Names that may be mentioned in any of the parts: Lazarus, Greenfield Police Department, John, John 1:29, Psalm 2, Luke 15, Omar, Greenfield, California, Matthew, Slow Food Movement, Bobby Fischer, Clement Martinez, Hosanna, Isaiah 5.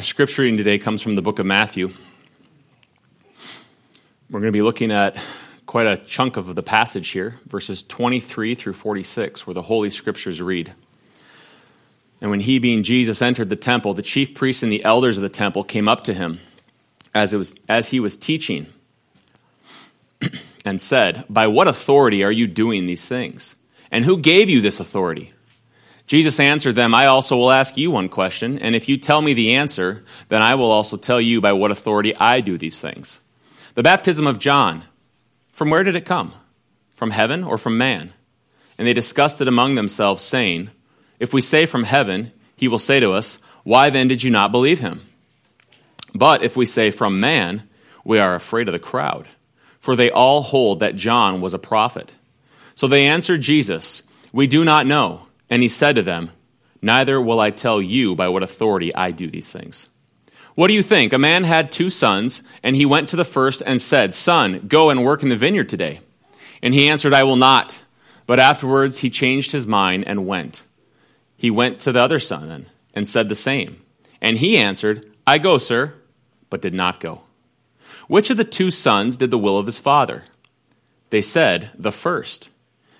Our scripture reading today comes from the book of Matthew. We're going to be looking at quite a chunk of the passage here, verses 23 through 46, where the Holy Scriptures read. And when he, being Jesus, entered the temple, the chief priests and the elders of the temple came up to him as he was teaching and said, "By what authority are you doing these things? And who gave you this authority?" Jesus answered them, "I also will ask you one question, and if you tell me the answer, then I will also tell you by what authority I do these things. The baptism of John, from where did it come? From heaven or from man?" And they discussed it among themselves, saying, "If we say from heaven, he will say to us, 'Why then did you not believe him?' But if we say from man, we are afraid of the crowd, for they all hold that John was a prophet." So they answered Jesus, "We do not know." And he said to them, "Neither will I tell you by what authority I do these things. What do you think? A man had two sons, and he went to the first and said, 'Son, go and work in the vineyard today.' And he answered, 'I will not.' But afterwards he changed his mind and went. He went to the other son and said the same. And he answered, 'I go, sir,' but did not go. Which of the two sons did the will of his father?" They said, "The first."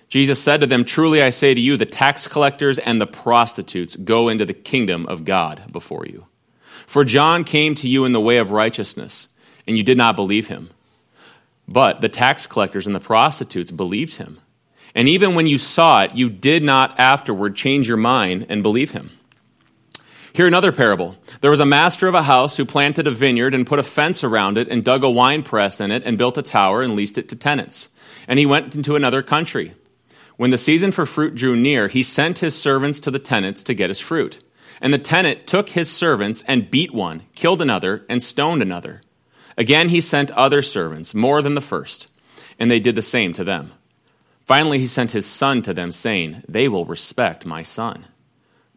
Jesus said to them, "Truly I say to you, the tax collectors and the prostitutes go into the kingdom of God before you. For John came to you in the way of righteousness, and you did not believe him. But the tax collectors and the prostitutes believed him. And even when you saw it, you did not afterward change your mind and believe him. Hear another parable. There was a master of a house who planted a vineyard and put a fence around it and dug a winepress in it and built a tower and leased it to tenants. And he went into another country. When the season for fruit drew near, he sent his servants to the tenants to get his fruit. And the tenant took his servants and beat one, killed another, and stoned another. Again he sent other servants, more than the first, and they did the same to them. Finally he sent his son to them, saying, 'They will respect my son.'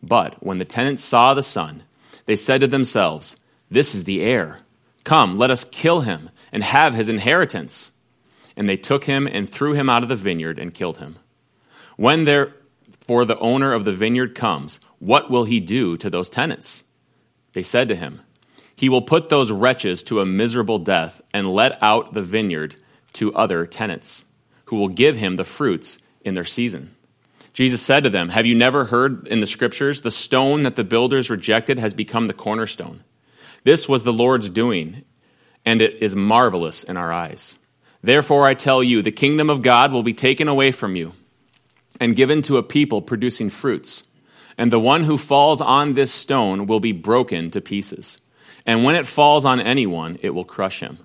But when the tenants saw the son, they said to themselves, 'This is the heir. Come, let us kill him and have his inheritance.' And they took him and threw him out of the vineyard and killed him. When therefore the owner of the vineyard comes, what will he do to those tenants?" They said to him, "He will put those wretches to a miserable death and let out the vineyard to other tenants, who will give him the fruits in their season." Jesus said to them, "Have you never heard in the scriptures, 'The stone that the builders rejected has become the cornerstone'? This was the Lord's doing, and it is marvelous in our eyes. Therefore I tell you, the kingdom of God will be taken away from you and given to a people producing fruits. And the one who falls on this stone will be broken to pieces. And when it falls on anyone, it will crush him."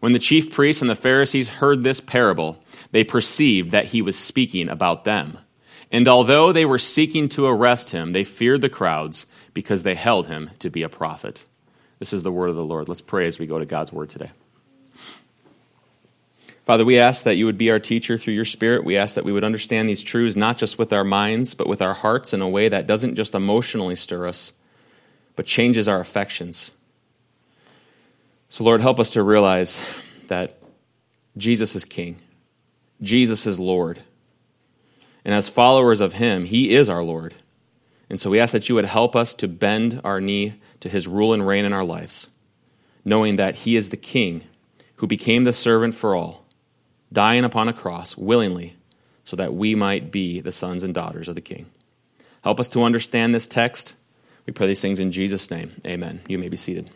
When the chief priests and the Pharisees heard this parable, they perceived that he was speaking about them. And although they were seeking to arrest him, they feared the crowds because they held him to be a prophet. This is the word of the Lord. Let's pray as we go to God's word today. Father, we ask that you would be our teacher through your Spirit. We ask that we would understand these truths not just with our minds, but with our hearts in a way that doesn't just emotionally stir us, but changes our affections. So Lord, help us to realize that Jesus is King. Jesus is Lord. And as followers of him, he is our Lord. And so we ask that you would help us to bend our knee to his rule and reign in our lives, knowing that he is the King who became the servant for all, dying upon a cross willingly so that we might be the sons and daughters of the King. Help us to understand this text. We pray these things in Jesus' name. Amen. You may be seated.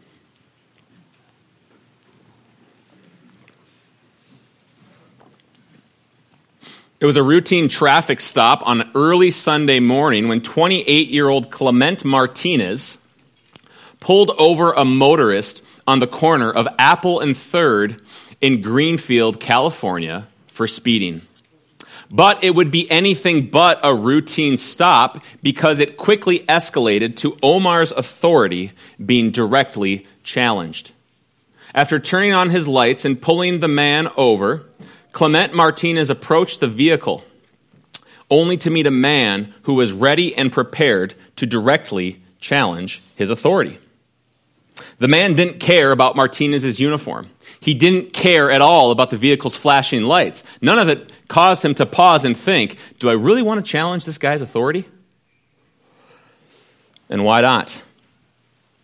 It was a routine traffic stop on an early Sunday morning when 28-year-old Clement Martinez pulled over a motorist on the corner of Apple and 3rd in Greenfield, California, for speeding. But it would be anything but a routine stop because it quickly escalated to Omar's authority being directly challenged. After turning on his lights and pulling the man over, Clement Martinez approached the vehicle only to meet a man who was ready and prepared to directly challenge his authority. The man didn't care about Martinez's uniform. He didn't care at all about the vehicle's flashing lights. None of it caused him to pause and think, "Do I really want to challenge this guy's authority?" And why not?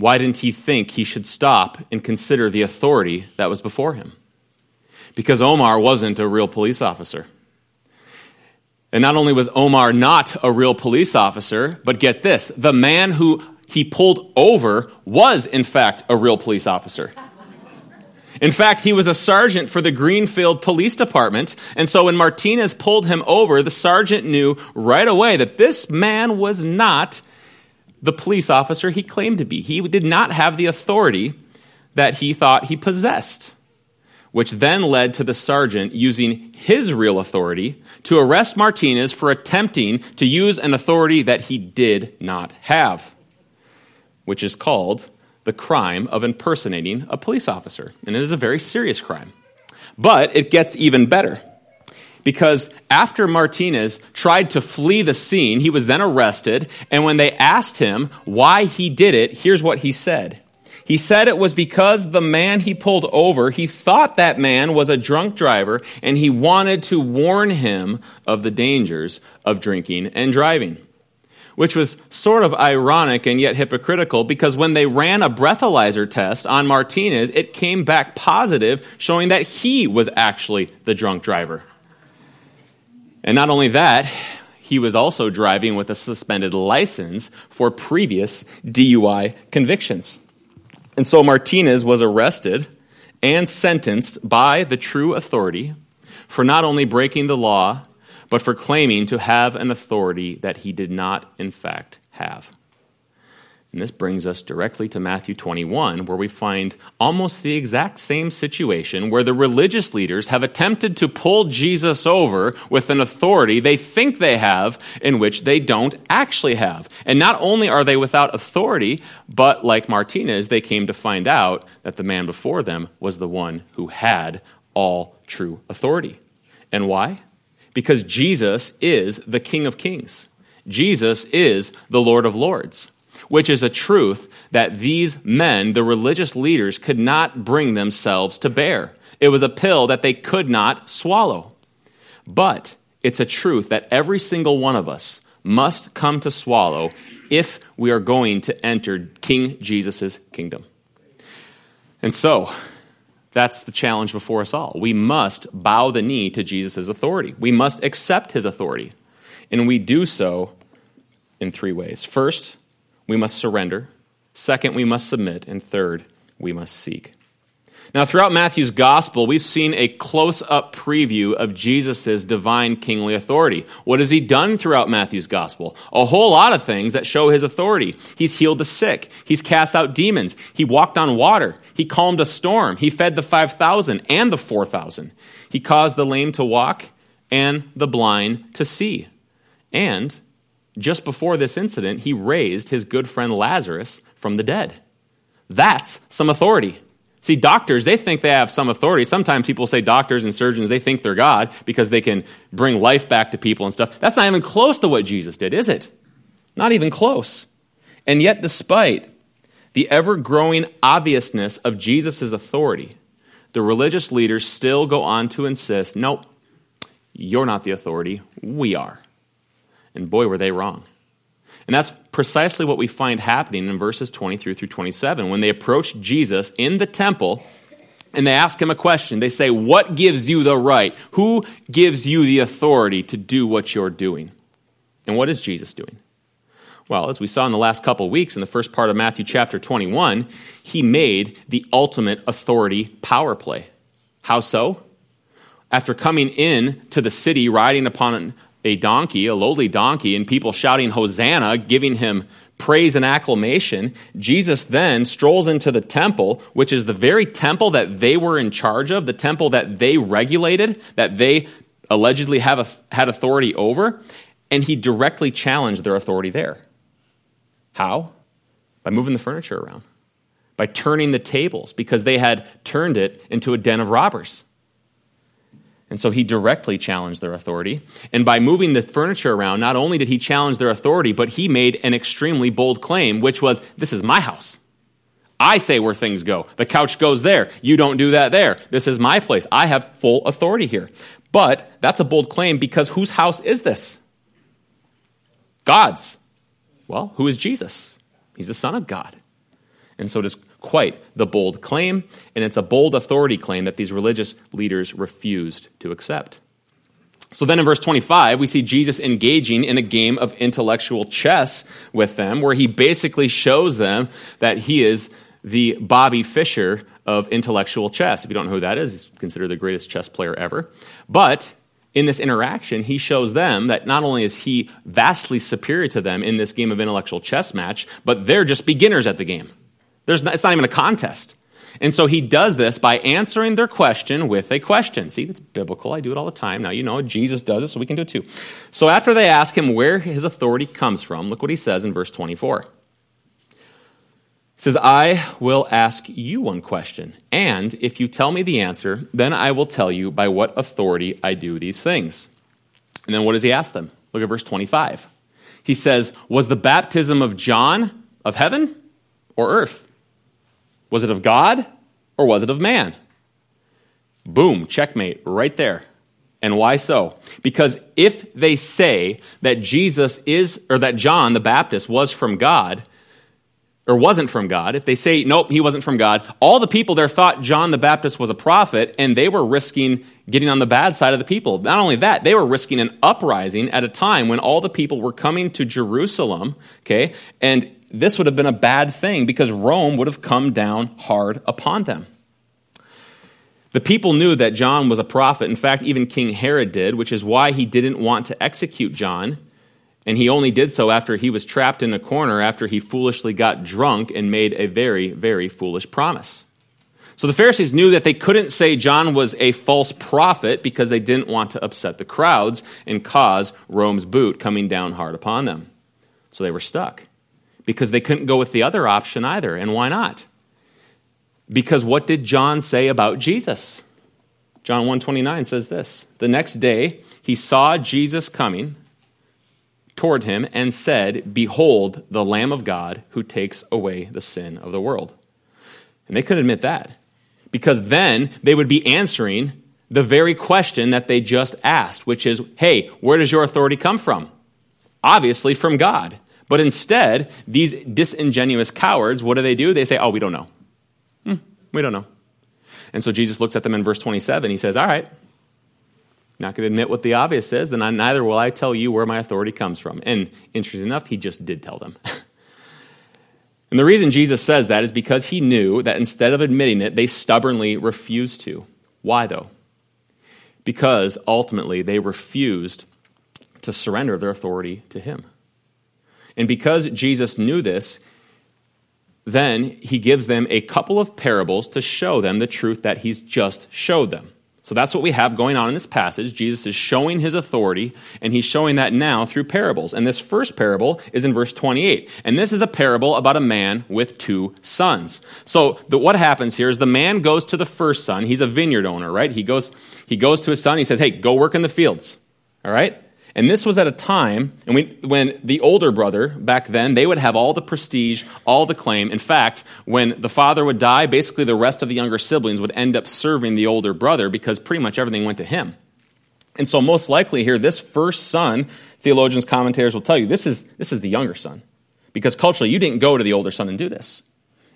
Why didn't he think he should stop and consider the authority that was before him? Because Omar wasn't a real police officer. And not only was Omar not a real police officer, but get this, the man who he pulled over was, in fact, a real police officer. In fact, he was a sergeant for the Greenfield Police Department. And so when Martinez pulled him over, the sergeant knew right away that this man was not the police officer he claimed to be. He did not have the authority that he thought he possessed, which then led to the sergeant using his real authority to arrest Martinez for attempting to use an authority that he did not have, which is called the crime of impersonating a police officer. And it is a very serious crime. But it gets even better, because after Martinez tried to flee the scene, he was then arrested. And when they asked him why he did it, here's what he said. He said it was because the man he pulled over, he thought that man was a drunk driver, and he wanted to warn him of the dangers of drinking and driving. Which was sort of ironic and yet hypocritical, because when they ran a breathalyzer test on Martinez, it came back positive, showing that he was actually the drunk driver. And not only that, he was also driving with a suspended license for previous DUI convictions. And so Martinez was arrested and sentenced by the true authority for not only breaking the law, but for claiming to have an authority that he did not, in fact, have. And this brings us directly to Matthew 21, where we find almost the exact same situation where the religious leaders have attempted to pull Jesus over with an authority they think they have in which they don't actually have. And not only are they without authority, but like Martinez, they came to find out that the man before them was the one who had all true authority. And why? Because Jesus is the King of Kings. Jesus is the Lord of Lords, which is a truth that these men, the religious leaders, could not bring themselves to bear. It was a pill that they could not swallow. But it's a truth that every single one of us must come to swallow if we are going to enter King Jesus' kingdom. And so that's the challenge before us all. We must bow the knee to Jesus' authority. We must accept his authority. And we do so in three ways. First, we must surrender. Second, we must submit. And third, we must seek. Now, throughout Matthew's gospel, we've seen a close-up preview of Jesus' divine kingly authority. What has he done throughout Matthew's gospel? A whole lot of things that show his authority. He's healed the sick. He's cast out demons. He walked on water. He calmed a storm. He fed the 5,000 and the 4,000. He caused the lame to walk and the blind to see. And just before this incident, he raised his good friend Lazarus from the dead. That's some authority. See, doctors, they think they have some authority. Sometimes people say doctors and surgeons, they think they're God because they can bring life back to people and stuff. That's not even close to what Jesus did, is it? Not even close. And yet, despite the ever-growing obviousness of Jesus' authority, the religious leaders still go on to insist, nope, you're not the authority, we are. And boy, were they wrong. And that's precisely what we find happening in verses 23 through 27. When they approach Jesus in the temple and they ask him a question, they say, what gives you the right? Who gives you the authority to do what you're doing? And what is Jesus doing? Well, as we saw in the last couple of weeks in the first part of Matthew chapter 21, he made the ultimate authority power play. How so? After coming in to the city, riding upon a donkey, a lowly donkey, and people shouting Hosanna, giving him praise and acclamation, Jesus then strolls into the temple, which is the very temple that they were in charge of, the temple that they regulated, that they allegedly had authority over, and he directly challenged their authority there. How? By moving the furniture around, by turning the tables, because they had turned it into a den of robbers. And so he directly challenged their authority. And by moving the furniture around, not only did he challenge their authority, but he made an extremely bold claim, which was, this is my house. I say where things go. The couch goes there. You don't do that there. This is my place. I have full authority here. But that's a bold claim, because whose house is this? God's. Well, who is Jesus? He's the Son of God. And so it is quite the bold claim, and it's a bold authority claim that these religious leaders refused to accept. So then in verse 25, we see Jesus engaging in a game of intellectual chess with them, where he basically shows them that he is the Bobby Fischer of intellectual chess. If you don't know who that is, he's considered the greatest chess player ever. But in this interaction, he shows them that not only is he vastly superior to them in this game of intellectual chess match, but they're just beginners at the game. It's not even a contest. And so he does this by answering their question with a question. See, that's biblical. I do it all the time. Now, you know, Jesus does it, so we can do it too. So after they ask him where his authority comes from, look what he says in verse 24. He says, I will ask you one question, and if you tell me the answer, then I will tell you by what authority I do these things. And then what does he ask them? Look at verse 25. He says, was the baptism of John of heaven or earth? Was it of God or was it of man? Boom, checkmate right there. And why so? Because if they say that Jesus is, or that John the Baptist was from God, or wasn't from God, if they say, nope, he wasn't from God, all the people there thought John the Baptist was a prophet, and they were risking getting on the bad side of the people. Not only that, they were risking an uprising at a time when all the people were coming to Jerusalem, okay, and this would have been a bad thing because Rome would have come down hard upon them. The people knew that John was a prophet. In fact, even King Herod did, which is why he didn't want to execute John. And he only did so after he was trapped in a corner, after he foolishly got drunk and made a very, very foolish promise. So the Pharisees knew that they couldn't say John was a false prophet because they didn't want to upset the crowds and cause Rome's boot coming down hard upon them. So they were stuck. Because they couldn't go with the other option either. And why not? Because what did John say about Jesus? John 1:29 says this. The next day he saw Jesus coming toward him and said, behold, the Lamb of God who takes away the sin of the world. And they couldn't admit that. Because then they would be answering the very question that they just asked, which is, hey, where does your authority come from? Obviously from God. But instead, these disingenuous cowards, what do? They say, oh, we don't know. We don't know. And so Jesus looks at them in verse 27. He says, all right, not going to admit what the obvious is, then neither will I tell you where my authority comes from. And interesting enough, he just did tell them. And the reason Jesus says that is because he knew that instead of admitting it, they stubbornly refused to. Why, though? Because ultimately, they refused to surrender their authority to him. And because Jesus knew this, then he gives them a couple of parables to show them the truth that he's just showed them. So that's what we have going on in this passage. Jesus is showing his authority, and he's showing that now through parables. And this first parable is in verse 28. And this is a parable about a man with two sons. So what happens here is the man goes to the first son. He's a vineyard owner, right? He goes to his son. He says, hey, go work in the fields, all right? And this was at a time when the older brother, back then, they would have all the prestige, all the claim. In fact, when the father would die, basically the rest of the younger siblings would end up serving the older brother because pretty much everything went to him. And so most likely here, this first son, theologians, commentators will tell you, this is the younger son. Because culturally, you didn't go to the older son and do this.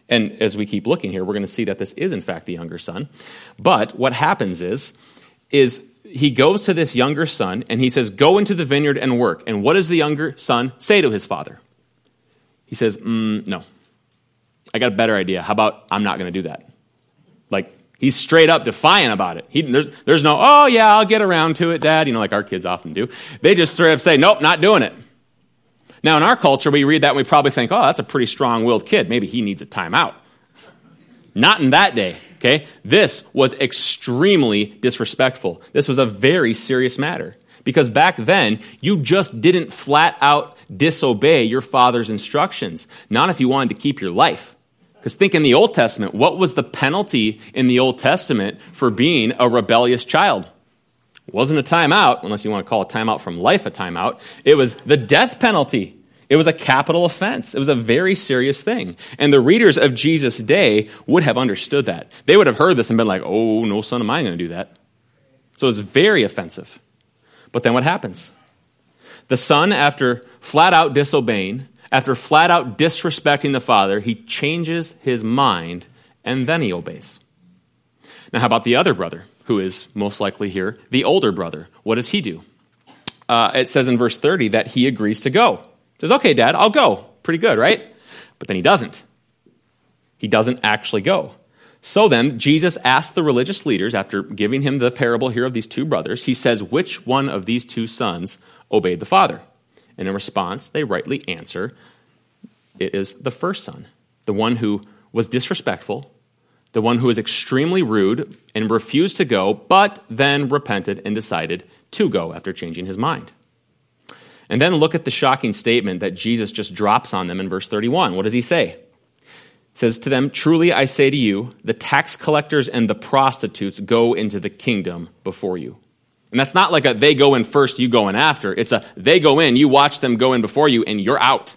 And as we keep looking here, we're going to see that this is, in fact, the younger son. But what happens is he goes to this younger son, and he says, go into the vineyard and work. And what does the younger son say to his father? He says, no, I got a better idea. How about I'm not going to do that? Like, he's straight up defiant about it. There's no, oh, yeah, I'll get around to it, Dad, like our kids often do. They just straight up say, nope, not doing it. Now, in our culture, we read that, and we probably think, oh, that's a pretty strong-willed kid. Maybe he needs a timeout. Not in that day. Okay, this was extremely disrespectful. This was a very serious matter because back then, you just didn't flat out disobey your father's instructions, not if you wanted to keep your life. Because think in the Old Testament, what was the penalty in the Old Testament for being a rebellious child? It wasn't a timeout, unless you want to call a timeout from life a timeout. It was the death penalty. It was a capital offense. It was a very serious thing. And the readers of Jesus' day would have understood that. They would have heard this and been like, oh, no son of mine going to do that. So it's very offensive. But then what happens? The son, after flat out disobeying, After flat out disrespecting the father, he changes his mind and then he obeys. Now, how about the other brother, who is most likely here, the older brother? What does he do? It says in verse 30 that he agrees to go. Says, okay, Dad, I'll go. Pretty good, right? But then he doesn't. He doesn't actually go. So then Jesus asked the religious leaders, after giving him the parable here of these two brothers, he says, which one of these two sons obeyed the father? And in response, they rightly answer, it is the first son, the one who was disrespectful, the one who was extremely rude and refused to go, but then repented and decided to go after changing his mind. And then look at the shocking statement that Jesus just drops on them in verse 31. What does he say? Says to them, truly I say to you, the tax collectors and the prostitutes go into the kingdom before you. And that's not like a they go in first, you go in after. It's a they go in, you watch them go in before you, and you're out.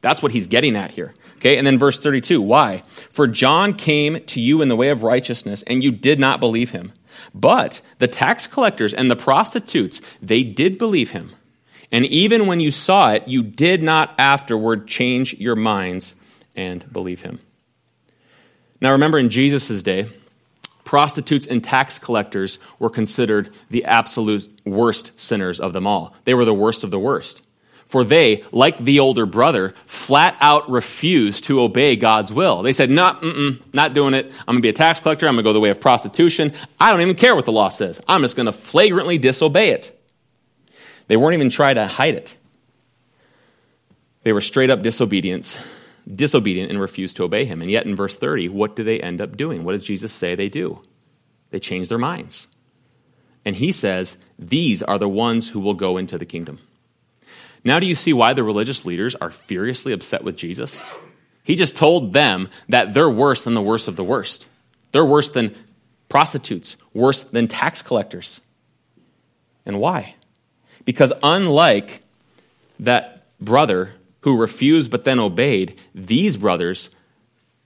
That's what he's getting at here. Okay, and then verse 32, why? For John came to you in the way of righteousness, and you did not believe him. But the tax collectors and the prostitutes, they did believe him. And even when you saw it, you did not afterward change your minds and believe him. Now, remember, in Jesus' day, prostitutes and tax collectors were considered the absolute worst sinners of them all. They were the worst of the worst. For they, like the older brother, flat out refused to obey God's will. They said, no, not doing it. I'm going to be a tax collector. I'm going to go the way of prostitution. I don't even care what the law says. I'm just going to flagrantly disobey it. They weren't even trying to hide it. They were straight up disobedient and refused to obey him. And yet in verse 30, what do they end up doing? What does Jesus say they do? They change their minds. And he says, these are the ones who will go into the kingdom. Now do you see why the religious leaders are furiously upset with Jesus? He just told them that they're worse than the worst of the worst. They're worse than prostitutes, worse than tax collectors. And why? Because unlike that brother who refused but then obeyed, these brothers,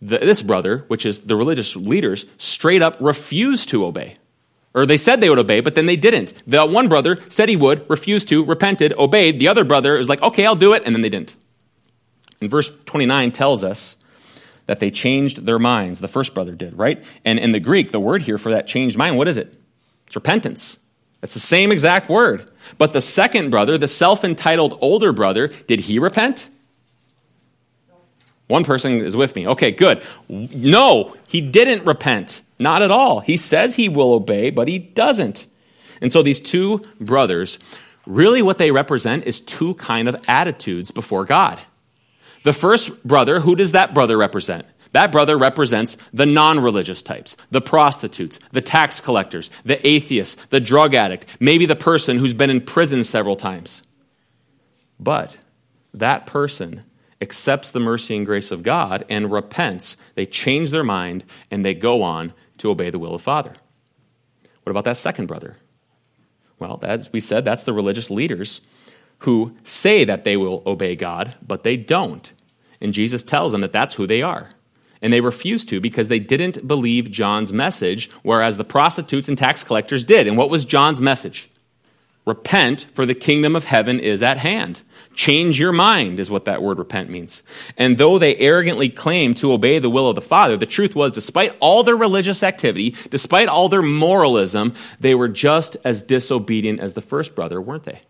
this brother, which is the religious leaders, straight up refused to obey. Or they said they would obey, but then they didn't. The one brother said he would, refused to, repented, obeyed. The other brother was like, okay, I'll do it, and then they didn't. And verse 29 tells us that they changed their minds. The first brother did, right? And in the Greek, the word here for that changed mind, what is it? It's repentance. That's the same exact word. But the second brother, the self-entitled older brother, did he repent? One person is with me. Okay, good. No, he didn't repent. Not at all. He says he will obey, but he doesn't. And so these two brothers, really what they represent is two kind of attitudes before God. The first brother, who does that brother represent? That brother represents the non-religious types, the prostitutes, the tax collectors, the atheists, the drug addict, maybe the person who's been in prison several times. But that person accepts the mercy and grace of God and repents. They change their mind and they go on to obey the will of Father. What about that second brother? Well, as we said, that's the religious leaders who say that they will obey God, but they don't. And Jesus tells them that that's who they are. And they refused to because they didn't believe John's message, whereas the prostitutes and tax collectors did. And what was John's message? Repent, for the kingdom of heaven is at hand. Change your mind is what that word repent means. And though they arrogantly claimed to obey the will of the Father, the truth was, despite all their religious activity, despite all their moralism, they were just as disobedient as the first brother, weren't they?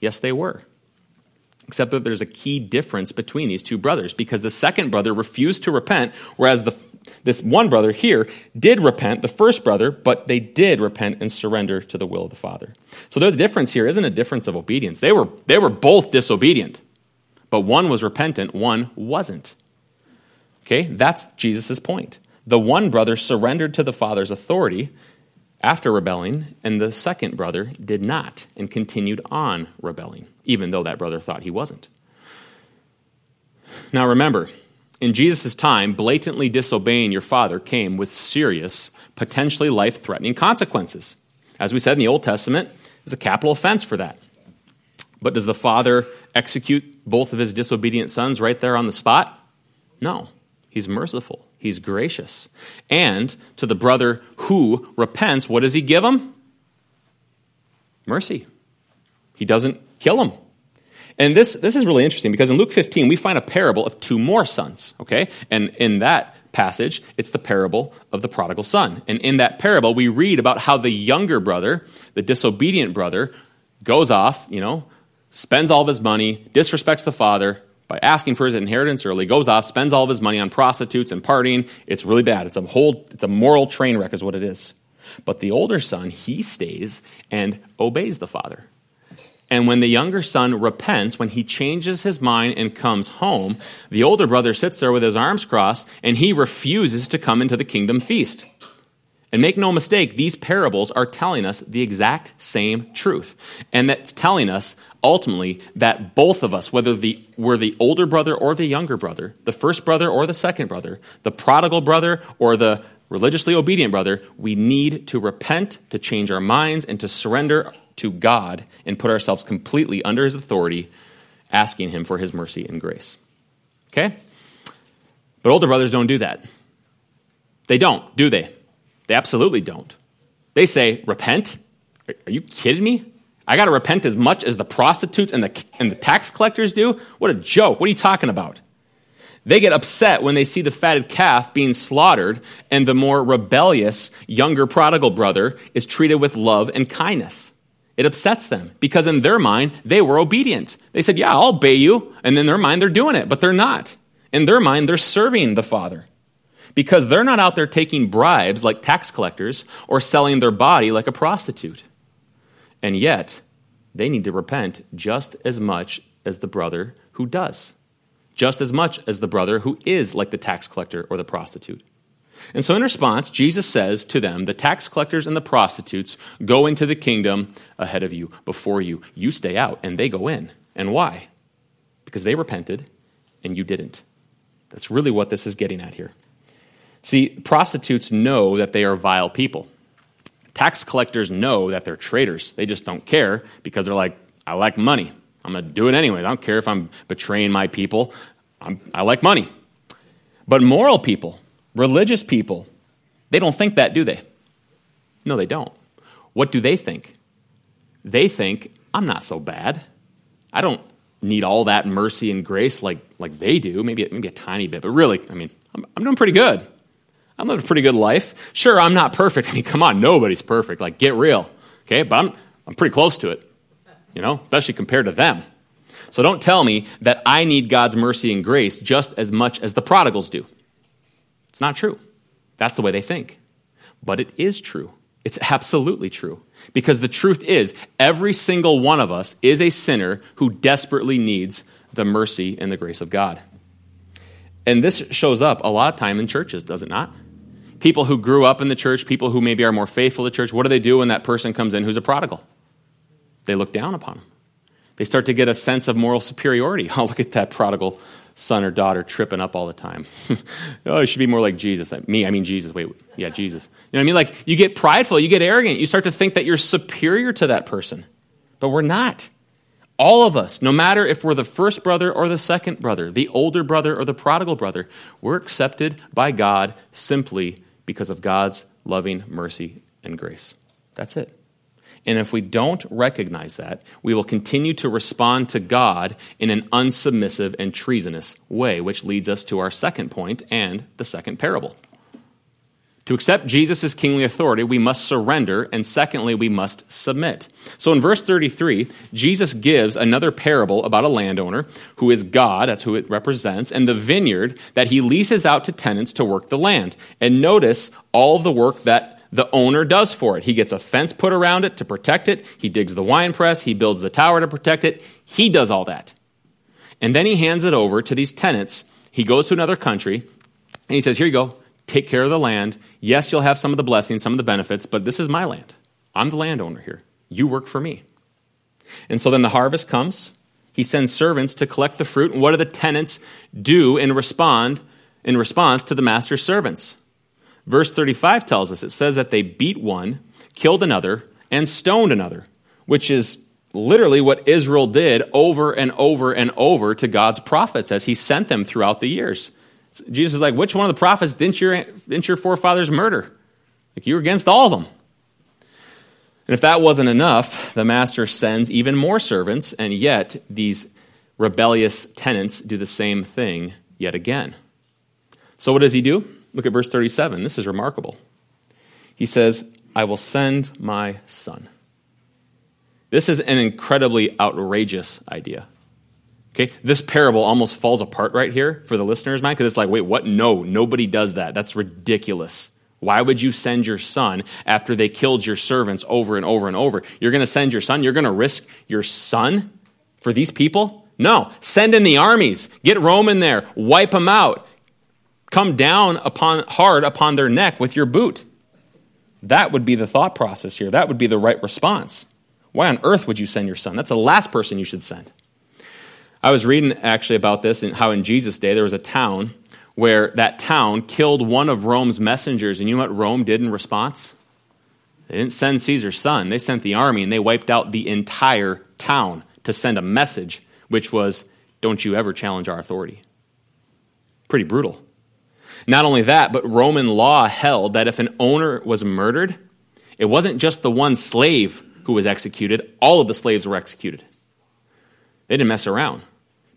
Yes, they were. Except that there's a key difference between these two brothers, because the second brother refused to repent, whereas this one brother here did repent, the first brother, but they did repent and surrender to the will of the Father. So the difference here isn't a difference of obedience. They were both disobedient, but one was repentant, one wasn't. Okay, that's Jesus' point. The one brother surrendered to the Father's authority after rebelling, and the second brother did not and continued on rebelling, even though that brother thought he wasn't. Now remember, in Jesus' time, blatantly disobeying your father came with serious, potentially life-threatening consequences. As we said in the Old Testament, there's a capital offense for that. But does the father execute both of his disobedient sons right there on the spot? No, he's merciful. He's gracious. And to the brother who repents, what does he give him? Mercy. He doesn't kill him. And this is really interesting because in Luke 15, we find a parable of two more sons, okay? And in that passage, it's the parable of the prodigal son. And in that parable, we read about how the younger brother, the disobedient brother, goes off, spends all of his money, disrespects the father by asking for his inheritance early, goes off, spends all of his money on prostitutes and partying. It's really bad. It's a moral train wreck is what it is. But the older son, he stays and obeys the father. And when the younger son repents, when he changes his mind and comes home, the older brother sits there with his arms crossed, and he refuses to come into the kingdom feast. And make no mistake, these parables are telling us the exact same truth. And that's telling us, ultimately, that both of us, whether we're the older brother or the younger brother, the first brother or the second brother, the prodigal brother or the religiously obedient brother, we need to repent, to change our minds, and to surrender to God and put ourselves completely under his authority, asking him for his mercy and grace. Okay? But older brothers don't do that. They don't, do they? They absolutely don't. They say, repent? Are you kidding me? I got to repent as much as the prostitutes and the tax collectors do? What a joke. What are you talking about? They get upset when they see the fatted calf being slaughtered and the more rebellious younger prodigal brother is treated with love and kindness. It upsets them because in their mind, they were obedient. They said, yeah, I'll obey you. And in their mind, they're doing it, but they're not. In their mind, they're serving the Father because they're not out there taking bribes like tax collectors or selling their body like a prostitute. And yet, they need to repent just as much as the brother who does, just as much as the brother who is like the tax collector or the prostitute. And so in response, Jesus says to them, the tax collectors and the prostitutes go into the kingdom ahead of you, before you. You stay out, and they go in. And why? Because they repented, and you didn't. That's really what this is getting at here. See, prostitutes know that they are vile people. Tax collectors know that they're traitors. They just don't care because they're like, I like money. I'm going to do it anyway. I don't care if I'm betraying my people. I like money. But moral people, religious people, they don't think that, do they? No, they don't. What do they think? They think, I'm not so bad. I don't need all that mercy and grace like they do, maybe a tiny bit. But really, I'm doing pretty good. I'm living a pretty good life. Sure, I'm not perfect. Come on, nobody's perfect. Get real. Okay, but I'm pretty close to it, especially compared to them. So don't tell me that I need God's mercy and grace just as much as the prodigals do. It's not true. That's the way they think. But it is true. It's absolutely true. Because the truth is, every single one of us is a sinner who desperately needs the mercy and the grace of God. And this shows up a lot of time in churches, does it not? People who grew up in the church, people who maybe are more faithful to church, what do they do when that person comes in who's a prodigal? They look down upon them. They start to get a sense of moral superiority. Oh, look at that prodigal son or daughter tripping up all the time. Oh, it should be more like Jesus. Jesus. Wait, yeah, Jesus. You get prideful, you get arrogant. You start to think that you're superior to that person. But we're not. All of us, no matter if we're the first brother or the second brother, the older brother or the prodigal brother, we're accepted by God simply because of God's loving mercy and grace. That's it. And if we don't recognize that, we will continue to respond to God in an unsubmissive and treasonous way, which leads us to our second point and the second parable. To accept Jesus' kingly authority, we must surrender, and secondly, we must submit. So in verse 33, Jesus gives another parable about a landowner who is God, that's who it represents, and the vineyard that he leases out to tenants to work the land. And notice all of the work that the owner does for it. He gets a fence put around it to protect it. He digs the wine press. He builds the tower to protect it. He does all that. And then he hands it over to these tenants. He goes to another country, and he says, here you go. Take care of the land. Yes, you'll have some of the blessings, some of the benefits, but this is my land. I'm the landowner here. You work for me. And so then the harvest comes. He sends servants to collect the fruit. And what do the tenants do in response to the master's servants? Verse 35 tells us, it says that they beat one, killed another, and stoned another, which is literally what Israel did over and over and over to God's prophets as he sent them throughout the years. Jesus is like, which one of the prophets didn't your forefathers murder? You were against all of them. And if that wasn't enough, the master sends even more servants, and yet these rebellious tenants do the same thing yet again. So what does he do? Look at verse 37. This is remarkable. He says, I will send my son. This is an incredibly outrageous idea. Okay, this parable almost falls apart right here for the listener's mind, because it's like, wait, what? No, nobody does that. That's ridiculous. Why would you send your son after they killed your servants over and over and over? You're going to send your son? You're going to risk your son for these people? No, send in the armies. Get Rome in there. Wipe them out. Come down hard upon their neck with your boot. That would be the thought process here. That would be the right response. Why on earth would you send your son? That's the last person you should send. I was reading actually about this and how in Jesus' day there was a town where that town killed one of Rome's messengers. And you know what Rome did in response? They didn't send Caesar's son. They sent the army, and they wiped out the entire town to send a message, which was, don't you ever challenge our authority. Pretty brutal. Not only that, but Roman law held that if an owner was murdered, it wasn't just the one slave who was executed. All of the slaves were executed. They didn't mess around.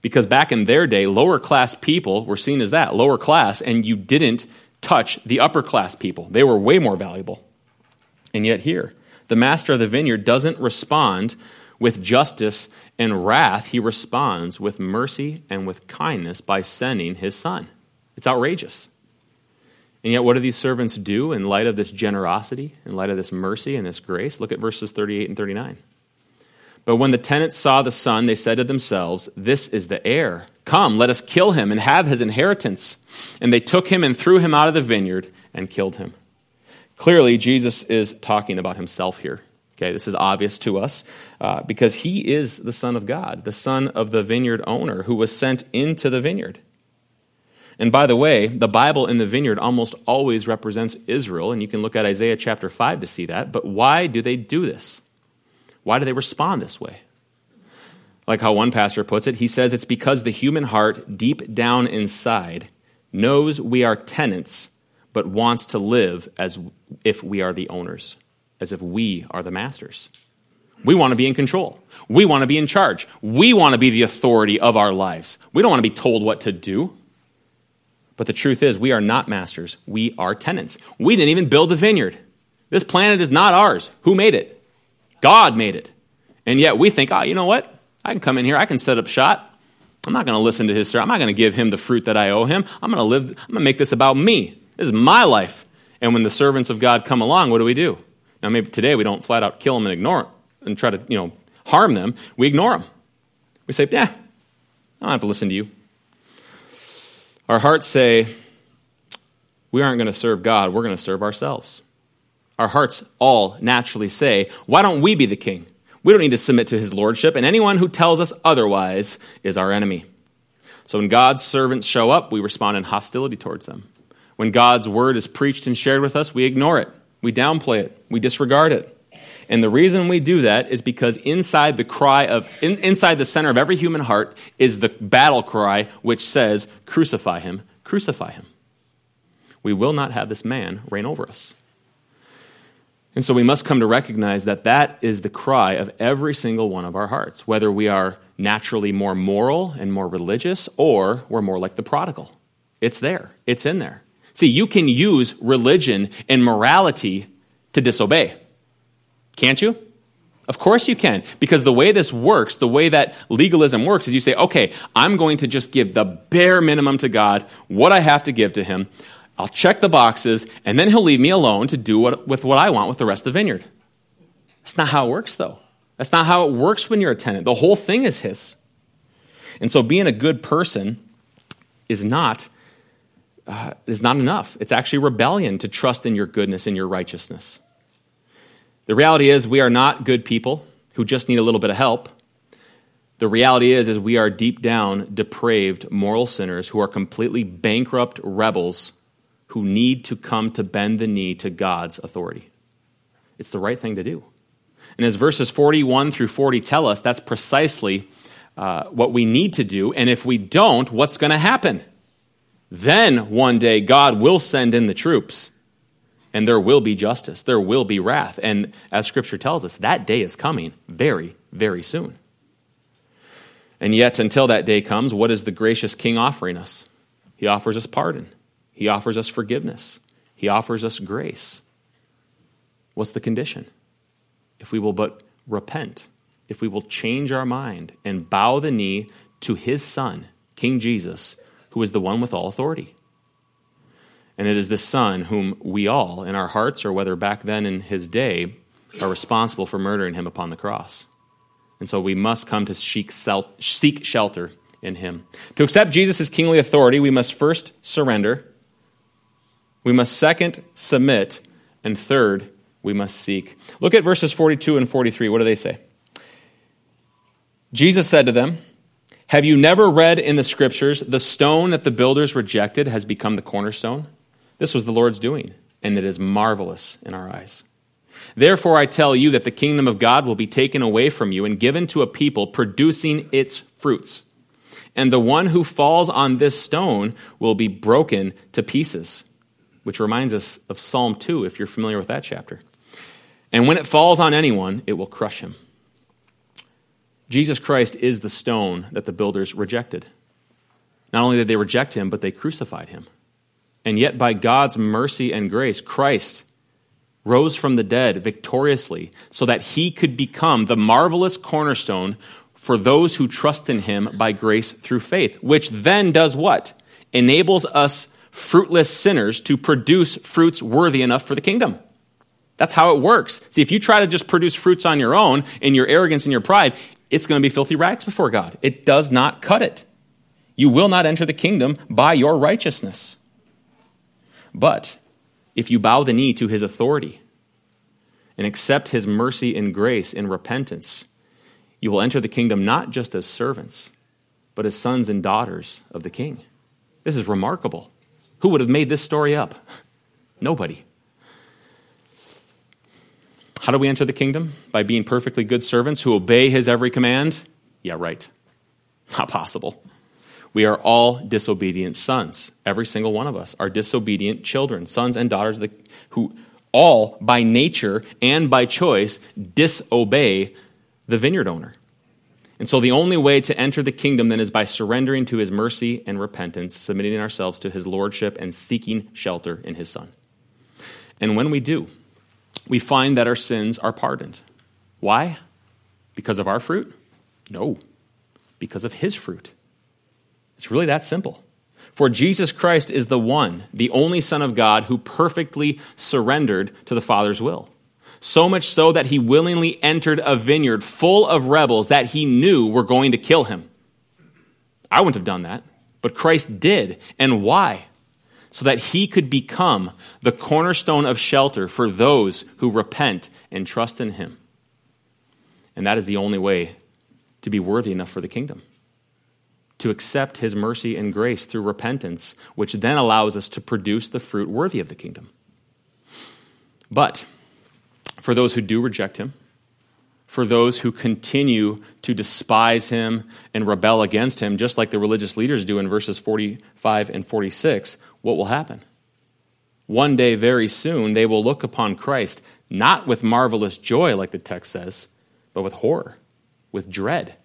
Because back in their day, lower class people were seen as that, lower class, and you didn't touch the upper class people. They were way more valuable. And yet here, the master of the vineyard doesn't respond with justice and wrath. He responds with mercy and with kindness by sending his son. It's outrageous. And yet what do these servants do in light of this generosity, in light of this mercy and this grace? Look at verses 38 and 39. But when the tenants saw the son, they said to themselves, this is the heir. Come, let us kill him and have his inheritance. And they took him and threw him out of the vineyard and killed him. Clearly, Jesus is talking about himself here. Okay, this is obvious to us because he is the Son of God, the son of the vineyard owner who was sent into the vineyard. And by the way, the Bible in the vineyard almost always represents Israel, and you can look at Isaiah chapter 5 to see that. But why do they do this? Why do they respond this way? Like how one pastor puts it, he says it's because the human heart deep down inside knows we are tenants, but wants to live as if we are the owners, as if we are the masters. We want to be in control. We want to be in charge. We want to be the authority of our lives. We don't want to be told what to do. But the truth is, we are not masters. We are tenants. We didn't even build the vineyard. This planet is not ours. Who made it? God made it. And yet we think, oh, you know what? I can come in here. I can set up shop. I'm not going to listen to his sermon. I'm not going to give him the fruit that I owe him. I'm going to make this about me. This is my life. And when the servants of God come along, what do we do? Now, maybe today we don't flat out kill them and ignore them and try to, harm them. We ignore them. We say, yeah, I don't have to listen to you. Our hearts say, we aren't going to serve God, we're going to serve ourselves. Our hearts all naturally say, why don't we be the king? We don't need to submit to his lordship, and anyone who tells us otherwise is our enemy. So when God's servants show up, we respond in hostility towards them. When God's word is preached and shared with us, we ignore it, we downplay it, we disregard it. And the reason we do that is because inside the inside the center of every human heart is the battle cry which says, crucify him, crucify him. We will not have this man reign over us. And so we must come to recognize that that is the cry of every single one of our hearts, whether we are naturally more moral and more religious or we're more like the prodigal. It's there. It's in there. See, you can use religion and morality to disobey. Can't you? Of course you can, because the way this works, the way that legalism works is you say, okay, I'm going to just give the bare minimum to God, what I have to give to him. I'll check the boxes, and then he'll leave me alone to do with what I want with the rest of the vineyard. That's not how it works, though. That's not how it works when you're a tenant. The whole thing is his. And so being a good person is not enough. It's actually rebellion to trust in your goodness and your righteousness. The reality is we are not good people who just need a little bit of help. The reality is we are deep down depraved moral sinners who are completely bankrupt rebels who need to come to bend the knee to God's authority. It's the right thing to do. And as verses 41 through 40 tell us, that's precisely what we need to do. And if we don't, what's going to happen? Then one day God will send in the troops. And there will be justice. There will be wrath. And as Scripture tells us, that day is coming very, very soon. And yet, until that day comes, what is the gracious King offering us? He offers us pardon. He offers us forgiveness. He offers us grace. What's the condition? If we will but repent, if we will change our mind and bow the knee to his Son, King Jesus, who is the one with all authority. And it is this Son whom we all, in our hearts, or whether back then in his day, are responsible for murdering him upon the cross. And so we must come to seek shelter in him. To accept Jesus' kingly authority, we must first surrender. We must second submit. And third, we must seek. Look at verses 42 and 43. What do they say? Jesus said to them, "Have you never read in the scriptures, the stone that the builders rejected has become the cornerstone? This was the Lord's doing, and it is marvelous in our eyes. Therefore, I tell you that the kingdom of God will be taken away from you and given to a people producing its fruits. And the one who falls on this stone will be broken to pieces," which reminds us of Psalm 2, if you're familiar with that chapter. "And when it falls on anyone, it will crush him." Jesus Christ is the stone that the builders rejected. Not only did they reject him, but they crucified him. And yet, by God's mercy and grace, Christ rose from the dead victoriously so that he could become the marvelous cornerstone for those who trust in him by grace through faith, which then does what? Enables us fruitless sinners to produce fruits worthy enough for the kingdom. That's how it works. See, if you try to just produce fruits on your own in your arrogance and your pride, it's going to be filthy rags before God. It does not cut it. You will not enter the kingdom by your righteousness. But if you bow the knee to his authority and accept his mercy and grace in repentance, you will enter the kingdom not just as servants, but as sons and daughters of the King. This is remarkable. Who would have made this story up? Nobody. How do we enter the kingdom? By being perfectly good servants who obey his every command? Yeah, right. Not possible. We are all disobedient sons. Every single one of us are disobedient children, sons and daughters who all by nature and by choice disobey the vineyard owner. And so the only way to enter the kingdom then is by surrendering to his mercy and repentance, submitting ourselves to his lordship and seeking shelter in his Son. And when we do, we find that our sins are pardoned. Why? Because of our fruit? No, because of his fruit. It's really that simple. For Jesus Christ is the one, the only Son of God who perfectly surrendered to the Father's will. So much so that he willingly entered a vineyard full of rebels that he knew were going to kill him. I wouldn't have done that, but Christ did. And why? So that he could become the cornerstone of shelter for those who repent and trust in him. And that is the only way to be worthy enough for the kingdom. To accept his mercy and grace through repentance, which then allows us to produce the fruit worthy of the kingdom. But for those who do reject him, for those who continue to despise him and rebel against him, just like the religious leaders do in verses 45 and 46, what will happen? One day, very soon, they will look upon Christ, not with marvelous joy, like the text says, but with horror, with dread.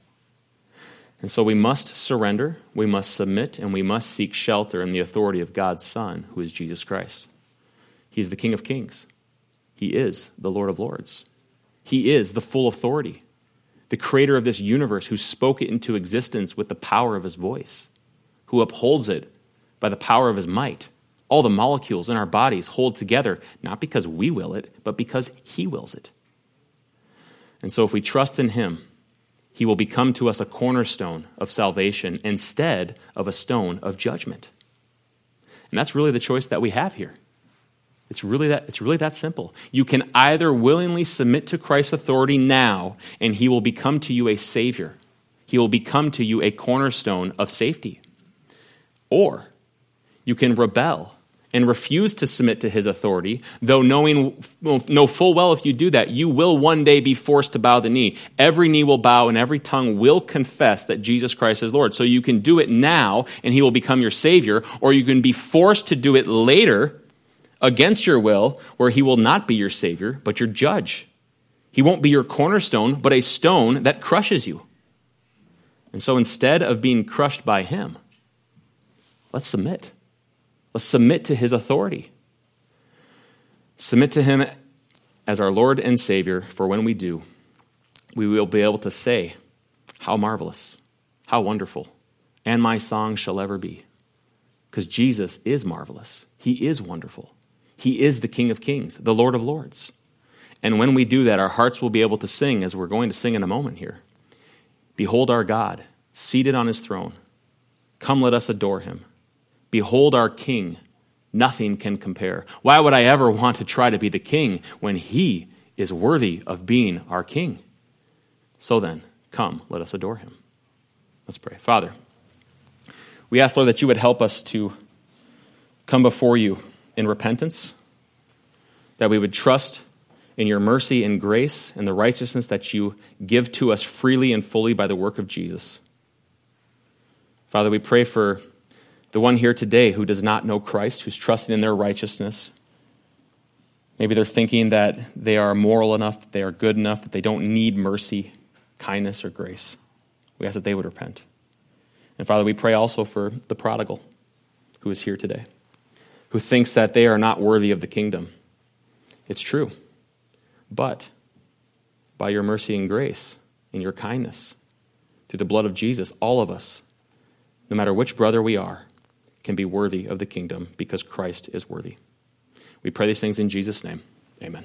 And so we must surrender, we must submit, and we must seek shelter in the authority of God's Son, who is Jesus Christ. He is the King of Kings. He is the Lord of Lords. He is the full authority, the creator of this universe who spoke it into existence with the power of his voice, who upholds it by the power of his might. All the molecules in our bodies hold together, not because we will it, but because he wills it. And so if we trust in him, he will become to us a cornerstone of salvation instead of a stone of judgment. And that's really the choice that we have here. It's really that simple. You can either willingly submit to Christ's authority now, and he will become to you a savior. He will become to you a cornerstone of safety. Or you can rebel and refuse to submit to his authority, though know full well if you do that, you will one day be forced to bow the knee. Every knee will bow and every tongue will confess that Jesus Christ is Lord. So you can do it now and he will become your savior, or you can be forced to do it later against your will, where he will not be your savior, but your judge. He won't be your cornerstone, but a stone that crushes you. And so instead of being crushed by him, let's submit. Let's submit to his authority. Submit to him as our Lord and Savior, for when we do, we will be able to say, how marvelous, how wonderful, and my song shall ever be. Because Jesus is marvelous. He is wonderful. He is the King of Kings, the Lord of Lords. And when we do that, our hearts will be able to sing, as we're going to sing in a moment here. Behold our God, seated on his throne. Come, let us adore him. Behold our King. Nothing can compare. Why would I ever want to try to be the king when he is worthy of being our king? So then, come, let us adore him. Let's pray. Father, we ask, Lord, that you would help us to come before you in repentance, that we would trust in your mercy and grace and the righteousness that you give to us freely and fully by the work of Jesus. Father, we pray for the one here today who does not know Christ, who's trusting in their righteousness. Maybe they're thinking that they are moral enough, that they are good enough, that they don't need mercy, kindness, or grace. We ask that they would repent. And Father, we pray also for the prodigal who is here today, who thinks that they are not worthy of the kingdom. It's true. But by your mercy and grace, in your kindness, through the blood of Jesus, all of us, no matter which brother we are, can be worthy of the kingdom because Christ is worthy. We pray these things in Jesus' name. Amen.